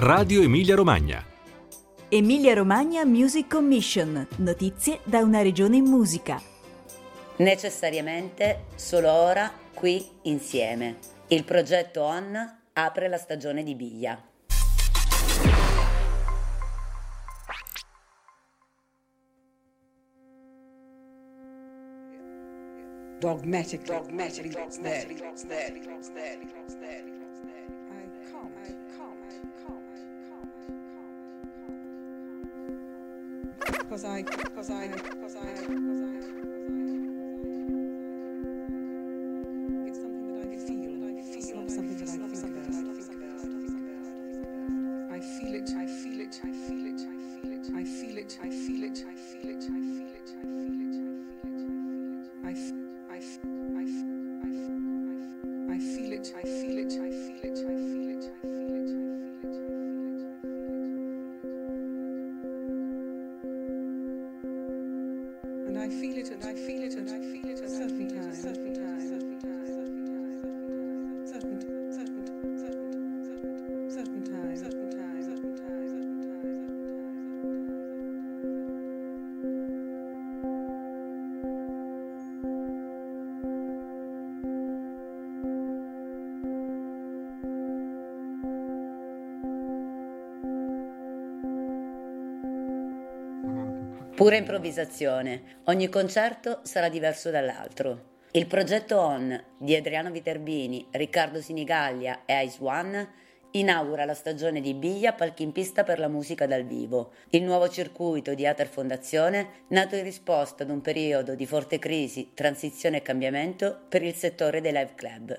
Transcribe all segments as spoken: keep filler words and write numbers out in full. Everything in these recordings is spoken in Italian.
Radio Emilia Romagna. Emilia Romagna Music Commission. Notizie da una regione in musica. Necessariamente solo ora, qui insieme. Il progetto Onna apre la stagione di Biglia. Dogmatic, dogmatic, dogmatic, dogmatic, dogmatic, dogmatic. Cause I, cause I, cause I, cause I, it's something that I feel, and I feel something that I feel, something that I feel. I feel it, I feel it, I feel it, I feel it, I feel it, I feel it, I feel it, I feel it, I feel it, I feel it, I I I I feel it, I feel it, I feel it, I feel it, I feel it, I feel it. I feel it and I feel it and I feel it at certain time, certain time, certain time, certain time, certain time, certain time, certain time, certain time, certain pura improvvisazione, ogni concerto sarà diverso dall'altro. Il progetto On di Adriano Viterbini, Riccardo Sinigaglia e Ice One inaugura la stagione di Biglia Palchi in Pista per la musica dal vivo, il nuovo circuito di Ather Fondazione nato in risposta ad un periodo di forte crisi, transizione e cambiamento per il settore dei live club.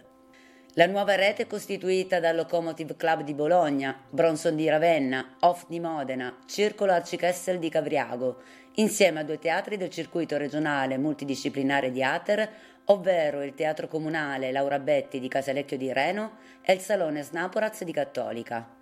La nuova rete è costituita dal Locomotiv Club di Bologna, Bronson di Ravenna, Off di Modena, Circolo Arci Kessel di Cavriago, insieme a due teatri del circuito regionale multidisciplinare di Ather, ovvero il Teatro Comunale Laura Betti di Casalecchio di Reno e il Salone Snaporaz di Cattolica.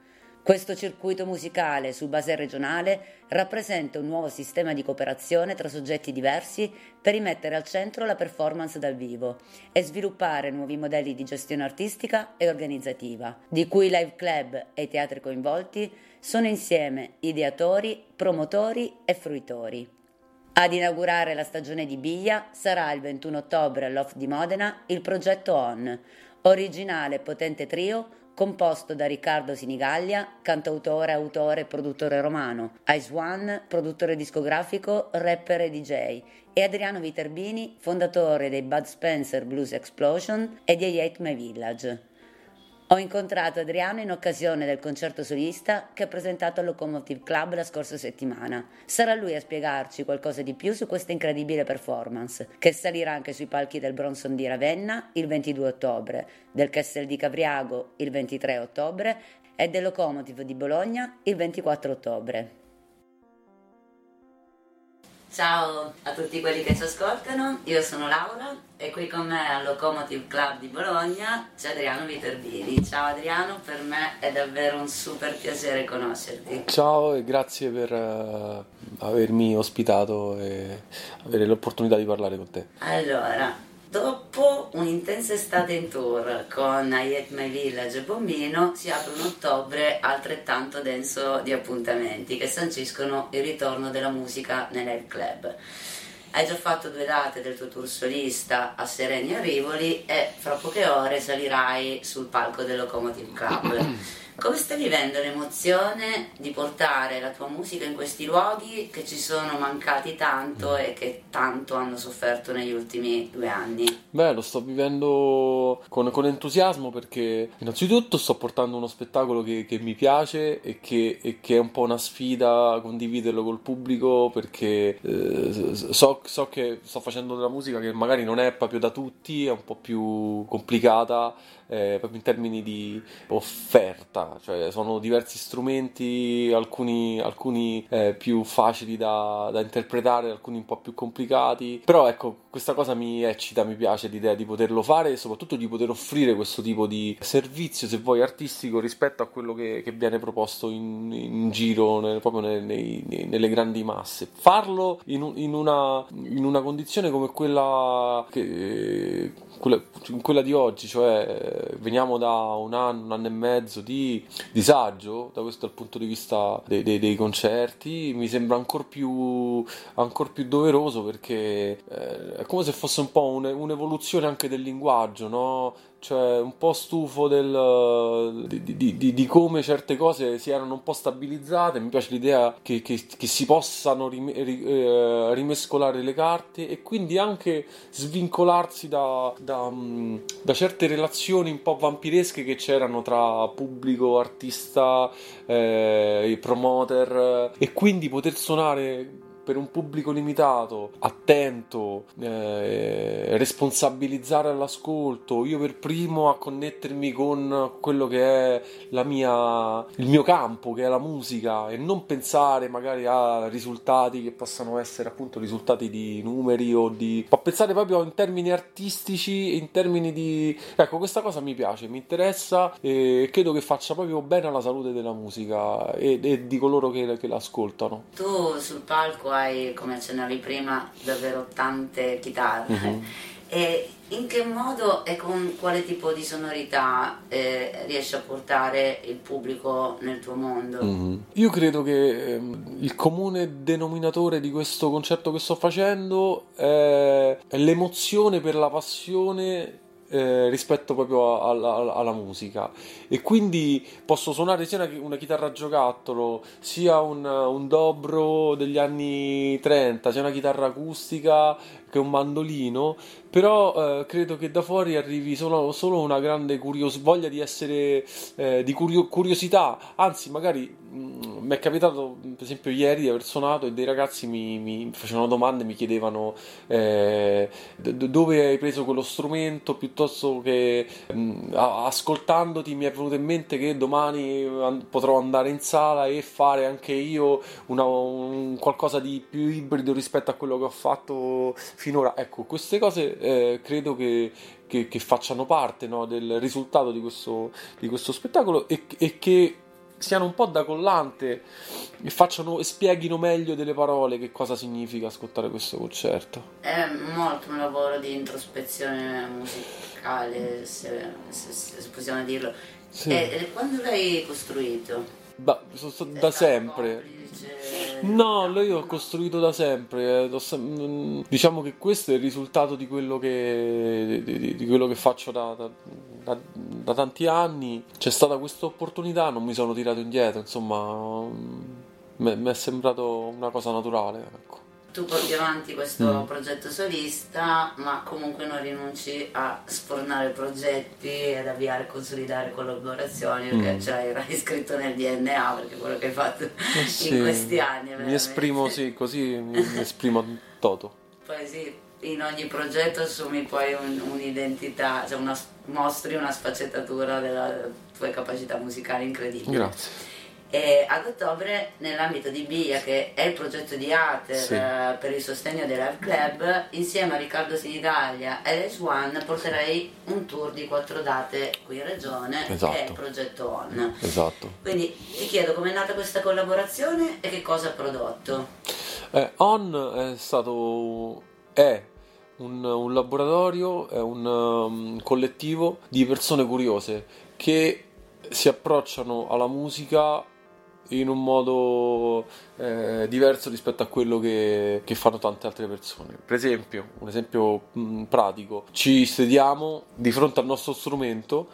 Questo circuito musicale su base regionale rappresenta un nuovo sistema di cooperazione tra soggetti diversi per rimettere al centro la performance dal vivo e sviluppare nuovi modelli di gestione artistica e organizzativa, di cui i live club e i teatri coinvolti sono insieme ideatori, promotori e fruitori. Ad inaugurare la stagione di Biglia sarà il ventuno ottobre all'Off di Modena il progetto On, originale e potente trio composto da Riccardo Sinigaglia, cantautore, autore e produttore romano, Ice One, produttore discografico, rapper e D J, e Adriano Viterbini, fondatore dei Bud Spencer Blues Explosion e di I Hate My Village. Ho incontrato Adriano in occasione del concerto solista che ha presentato al Locomotiv Club la scorsa settimana. Sarà lui a spiegarci qualcosa di più su questa incredibile performance, che salirà anche sui palchi del Bronson di Ravenna il ventidue ottobre, del Kessel di Cavriago il ventitré ottobre e del Locomotiv di Bologna il ventiquattro ottobre. Ciao a tutti quelli che ci ascoltano, io sono Laura e qui con me al Locomotiv Club di Bologna c'è Adriano Viterbini. Ciao Adriano, per me è davvero un super piacere conoscerti. Ciao e grazie per avermi ospitato e avere l'opportunità di parlare con te. Allora, dopo un'intensa estate in tour con I Hate My Village e Bombino si apre un ottobre altrettanto denso di appuntamenti che sanciscono il ritorno della musica nei live club. Hai già fatto due date del tuo tour solista a Sereni e Rivoli e fra poche ore salirai sul palco del Locomotiv Club. Come stai vivendo l'emozione di portare la tua musica in questi luoghi che ci sono mancati tanto e che tanto hanno sofferto negli ultimi due anni? Beh, lo sto vivendo con, con entusiasmo perché innanzitutto sto portando uno spettacolo che, che mi piace e che, e che è un po' una sfida condividerlo col pubblico perché eh, so, so che sto facendo della musica che magari non è proprio da tutti, è un po' più complicata eh, proprio in termini di offerta. Cioè sono diversi strumenti, alcuni, alcuni eh, più facili da, da interpretare, alcuni un po' più complicati, però ecco, questa cosa mi eccita, mi piace l'idea di poterlo fare e soprattutto di poter offrire questo tipo di servizio, se vuoi, artistico rispetto a quello che, che viene proposto in, in giro, nel, proprio nei, nei, nelle grandi masse. Farlo in, in una in una condizione come quella, che, quella, quella di oggi, cioè veniamo da un anno, un anno e mezzo di disagio da questo dal punto di vista dei, dei, dei concerti, mi sembra ancor più, ancor più doveroso, perché eh, è come se fosse un po' un, un'evoluzione anche del linguaggio, no? Cioè un po' stufo del, di, di, di, di come certe cose si erano un po' stabilizzate. Mi piace l'idea che, che, che si possano rim, eh, rimescolare le carte e quindi anche svincolarsi da, da, da certe relazioni un po' vampiresche che c'erano tra pubblico, artista, eh, promoter, e quindi poter suonare per un pubblico limitato, attento, eh, responsabilizzare all'ascolto, io per primo a connettermi con quello che è la mia, il mio campo, che è la musica, e non pensare magari a risultati che possano essere appunto risultati di numeri o di... ma pensare proprio in termini artistici, in termini di... ecco, questa cosa mi piace, mi interessa e credo che faccia proprio bene alla salute della musica e, e di coloro che, che l'ascoltano. Tu sul palco hai, come accennavi prima, davvero tante chitarre. Uh-huh. E in che modo e con quale tipo di sonorità eh, riesci a portare il pubblico nel tuo mondo? Uh-huh. Io credo che ehm, il comune denominatore di questo concerto che sto facendo è, è l'emozione per la passione Eh, rispetto proprio alla, alla, alla musica, e quindi posso suonare sia una, una chitarra a giocattolo, sia un, un dobro degli anni trenta, sia una chitarra acustica che un mandolino, però eh, credo che da fuori arrivi solo, solo una grande curios- voglia di essere eh, di curio- curiosità, anzi magari mh, mi è capitato per esempio ieri di aver suonato e dei ragazzi mi, mi facevano domande, mi chiedevano eh, d- dove hai preso quello strumento, piuttosto che mh, ascoltandoti mi è venuto in mente che domani an- potrò andare in sala e fare anche io una, un qualcosa di più ibrido rispetto a quello che ho fatto finora. Ecco, queste cose eh, credo che, che, che facciano parte, no, del risultato di questo, di questo spettacolo, e, e che siano un po' da collante e facciano e spieghino meglio delle parole che cosa significa ascoltare questo concerto. È molto un lavoro di introspezione musicale, se, se, se possiamo dirlo. Sì. E, e quando l'hai costruito? Da, so, so, da sempre complice. No, lo io ho costruito da sempre, diciamo che questo è il risultato di quello che, di, di quello che faccio da, da, da, da tanti anni. C'è stata questa opportunità, non mi sono tirato indietro, insomma mi è sembrato una cosa naturale, ecco. Tu porti avanti questo mm. progetto solista, ma comunque non rinunci a sfornare progetti ed avviare e consolidare collaborazioni, perché mm. cioè, l'hai scritto nel D N A, perché quello che hai fatto eh sì. in questi anni veramente. Mi esprimo, sì, così mi, mi esprimo toto. Poi sì, in ogni progetto assumi poi un, un'identità, cioè una, mostri una sfaccettatura della tua capacità musicale incredibile. Grazie. E ad ottobre, nell'ambito di Bia, che è il progetto di Ather sì. per il sostegno del Live Club, insieme a Riccardo Sinigaglia e Ice One porterai un tour di quattro date qui in regione, esatto. che è il progetto On. Esatto. Quindi ti chiedo com'è nata questa collaborazione e che cosa ha prodotto? Eh, On è stato... è un, un laboratorio, è un um, collettivo di persone curiose che si approcciano alla musica in un modo eh, diverso rispetto a quello che, che fanno tante altre persone. Per esempio, un esempio mh, pratico, ci sediamo di fronte al nostro strumento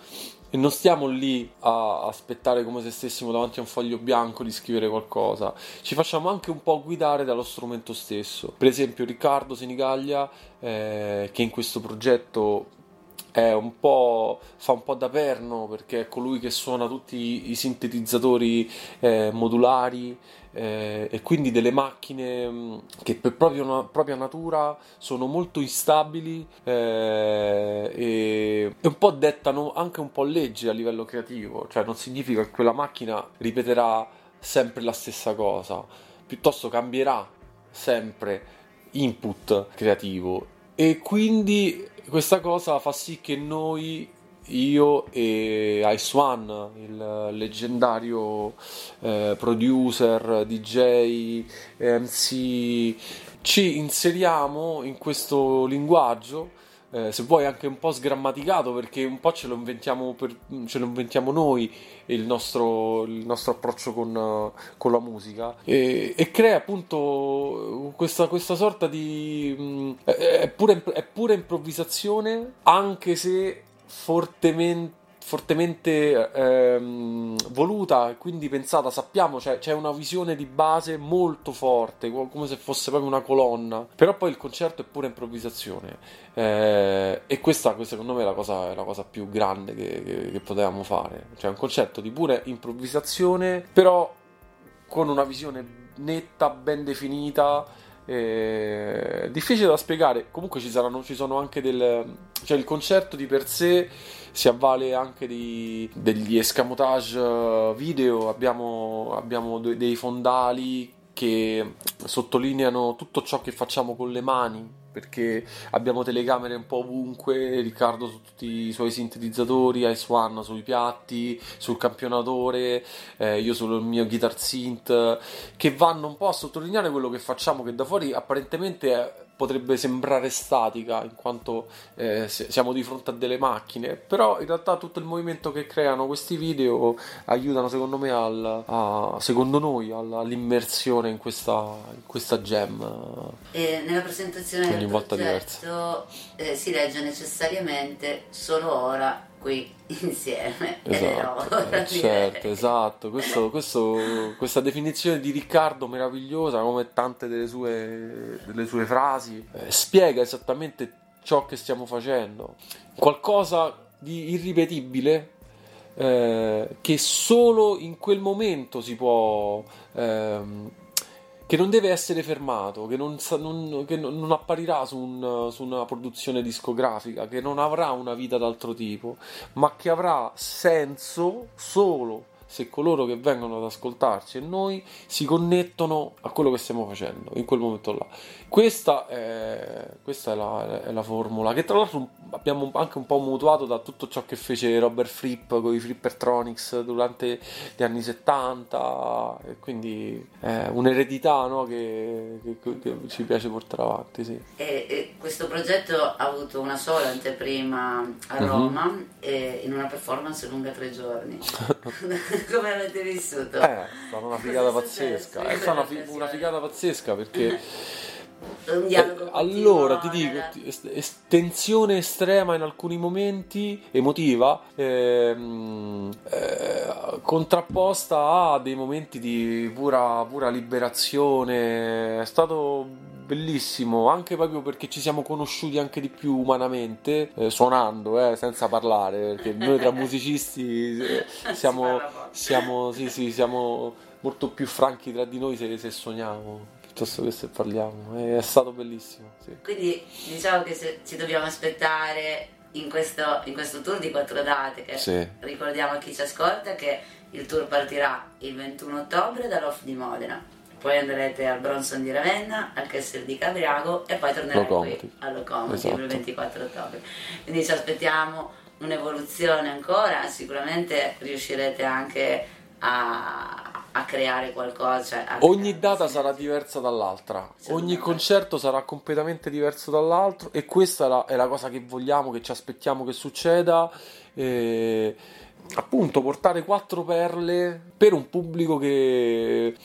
e non stiamo lì a aspettare come se stessimo davanti a un foglio bianco di scrivere qualcosa, ci facciamo anche un po' guidare dallo strumento stesso. Per esempio Riccardo Sinigaglia, eh, che in questo progetto è un po', fa un po' da perno, perché è colui che suona tutti i sintetizzatori eh, modulari eh, e quindi delle macchine che per proprio una, propria natura sono molto instabili eh, e, e un po' dettano anche un po' legge a livello creativo, cioè non significa che quella macchina ripeterà sempre la stessa cosa, piuttosto cambierà sempre input creativo, e quindi questa cosa fa sì che noi io e Ice One, il leggendario eh, producer, D J, M C, ci inseriamo in questo linguaggio, eh, se vuoi anche un po' sgrammaticato, perché un po' ce lo inventiamo, per, ce lo inventiamo noi il nostro, il nostro approccio con, con la musica, e, e crea appunto questa, questa sorta di... Mh, è, pure, è pure improvvisazione, anche se fortemente fortemente ehm, voluta e quindi pensata, sappiamo, cioè, c'è una visione di base molto forte, come se fosse proprio una colonna, però poi il concerto è pura improvvisazione, eh, e questa, questa secondo me è la cosa, è la cosa più grande che, che, che potevamo fare, cioè un concerto di pura improvvisazione però con una visione netta, ben definita. Eh, difficile da spiegare, comunque ci saranno, ci sono anche del, cioè il concerto di per sé si avvale anche di, degli escamotage video, abbiamo, abbiamo dei fondali che sottolineano tutto ciò che facciamo con le mani, perché abbiamo telecamere un po' ovunque, Riccardo su tutti i suoi sintetizzatori, Ice One sui piatti, sul campionatore, eh, io sul mio guitar synth, che vanno un po' a sottolineare quello che facciamo, che da fuori apparentemente è, potrebbe sembrare statica, in quanto eh, siamo di fronte a delle macchine, però in realtà tutto il movimento che creano questi video aiutano secondo me al, a, secondo noi all'immersione in questa, in questa jam. E nella presentazione ogni del volta progetto eh, si legge necessariamente solo ora qui insieme, esatto, eh, certo, esatto. Questo, questo, questa definizione di Riccardo meravigliosa, come tante delle sue, delle sue frasi, eh, spiega esattamente ciò che stiamo facendo, qualcosa di irripetibile, eh, che solo in quel momento si può, ehm, che non deve essere fermato, che non, non, che non apparirà su, un, su una produzione discografica, che non avrà una vita d'altro tipo, ma che avrà senso solo se coloro che vengono ad ascoltarci e noi si connettono a quello che stiamo facendo in quel momento là. Questa è, questa è, la, è la formula, che tra l'altro abbiamo anche un po' mutuato da tutto ciò che fece Robert Fripp con i Frippertronics durante gli anni settanta, e quindi è un'eredità, no, che, che, che ci piace portare avanti, sì. E, e questo progetto ha avuto una sola anteprima a Roma, uh-huh. e in una performance lunga tre giorni. Come avete vissuto? Eh, è stata una figata pazzesca, è stata una, fi- una figata pazzesca perché... Un dialogo eh, allora ti dico nella... est- tensione estrema in alcuni momenti, emotiva, ehm, eh, contrapposta a dei momenti di pura, pura liberazione. È stato bellissimo, anche proprio perché ci siamo conosciuti anche di più umanamente, eh, suonando, eh, senza parlare, perché noi tra musicisti eh, siamo, siamo, sì, sì, siamo molto più franchi tra di noi se, se suoniamo piuttosto che se parliamo. È stato bellissimo, sì. Quindi diciamo che se ci dobbiamo aspettare in questo, in questo tour di quattro date, che sì. Ricordiamo a chi ci ascolta che il tour partirà il ventuno ottobre dall'Off di Modena, poi andrete al Bronson di Ravenna, al Kessel di Cabriago e poi torneremo qui al Locomotiv, esatto. Il ventiquattro ottobre, quindi ci aspettiamo un'evoluzione ancora, sicuramente riuscirete anche a a creare qualcosa, cioè a ogni creare, data sì. Sarà diversa dall'altra, ogni concerto sarà completamente diverso dall'altro, e questa è la, è la cosa che vogliamo, che ci aspettiamo che succeda, eh, appunto portare quattro perle per un pubblico che...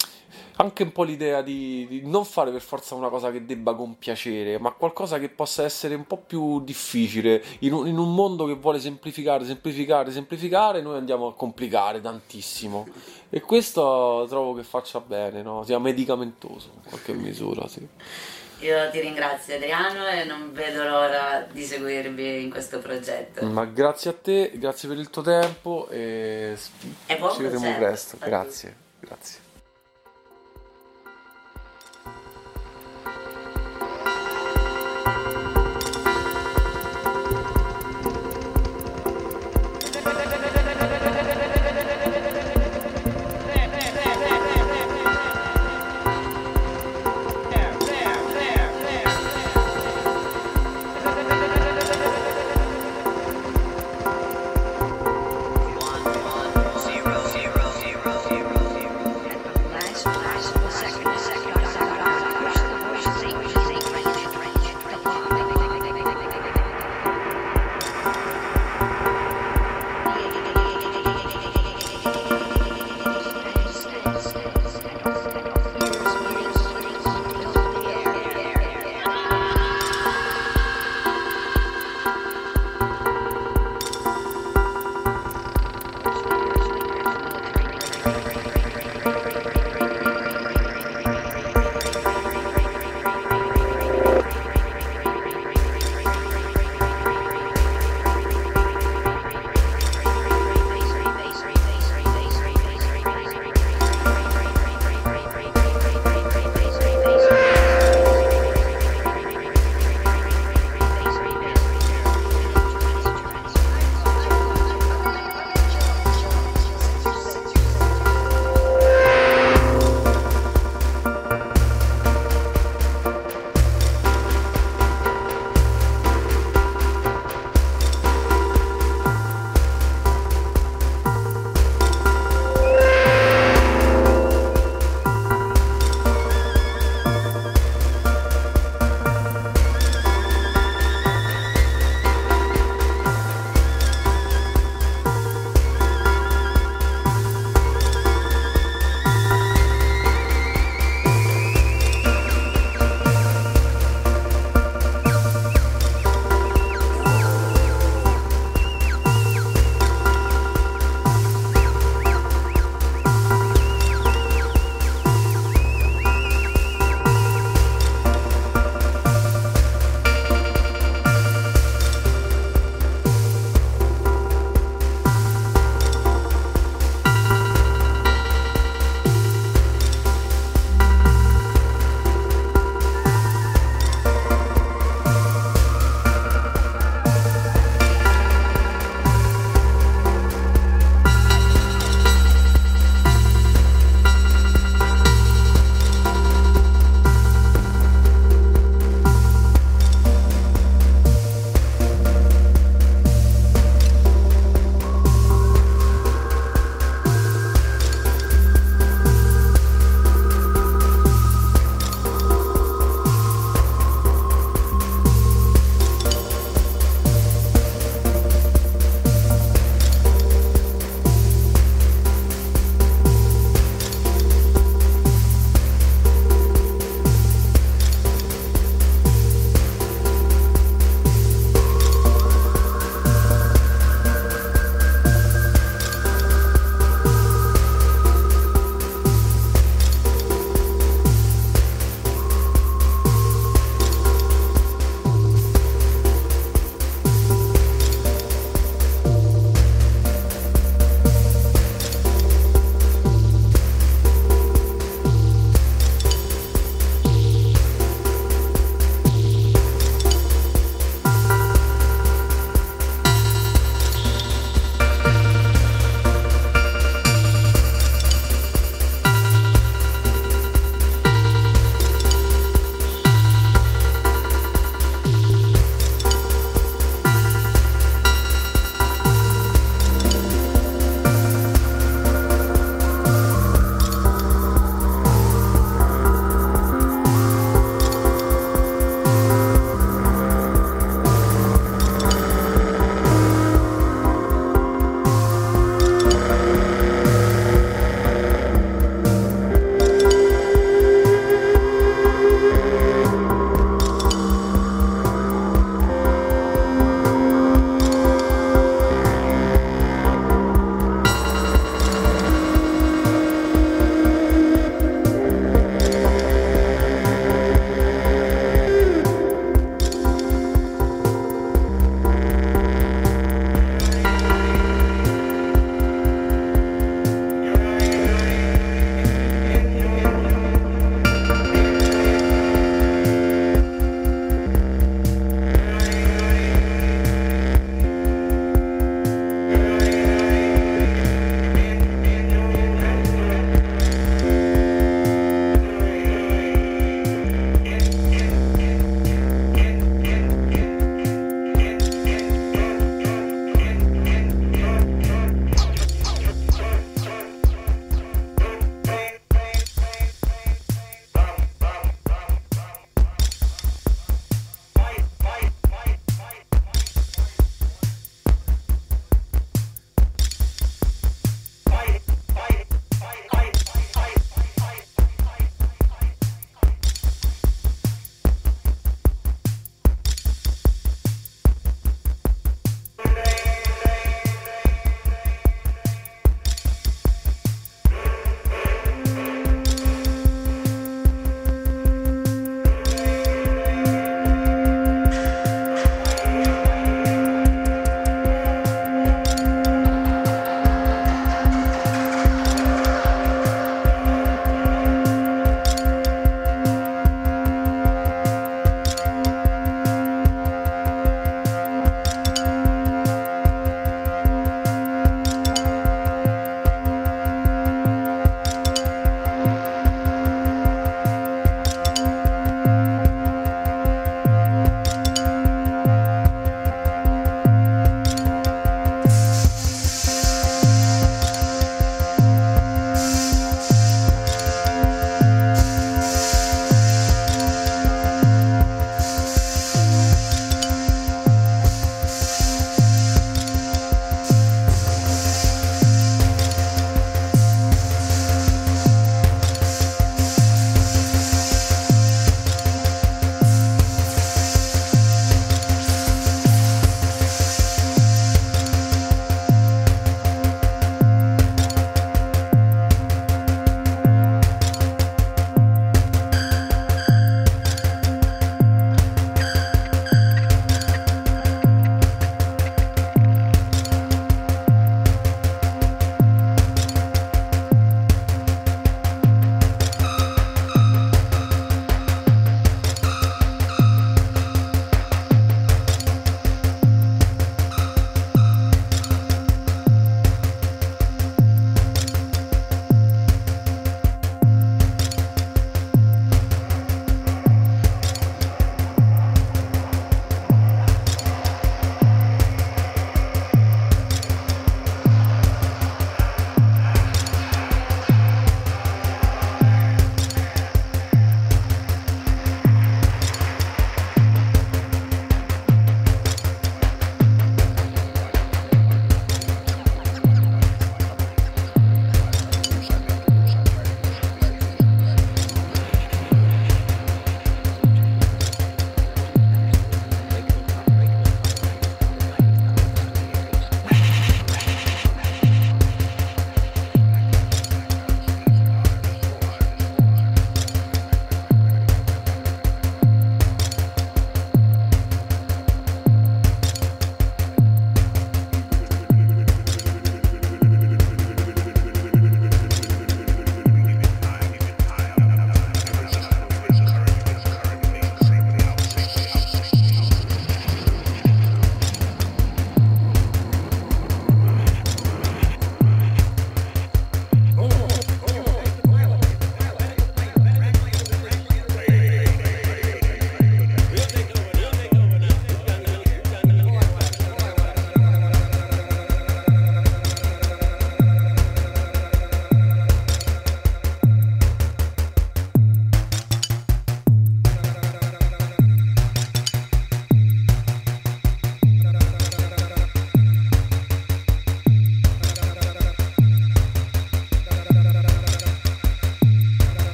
Anche un po' l'idea di, di non fare per forza una cosa che debba compiacere, ma qualcosa che possa essere un po' più difficile. In un, in un mondo che vuole semplificare, semplificare, semplificare, noi andiamo a complicare tantissimo. E questo trovo che faccia bene, no? Sia medicamentoso in qualche misura, sì. Io ti ringrazio, Adriano, e non vedo l'ora di seguirvi in questo progetto. Ma grazie a te, grazie per il tuo tempo e, e buon ci vedremo presto. Grazie, tu. Grazie.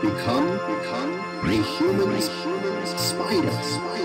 become, become a human spider.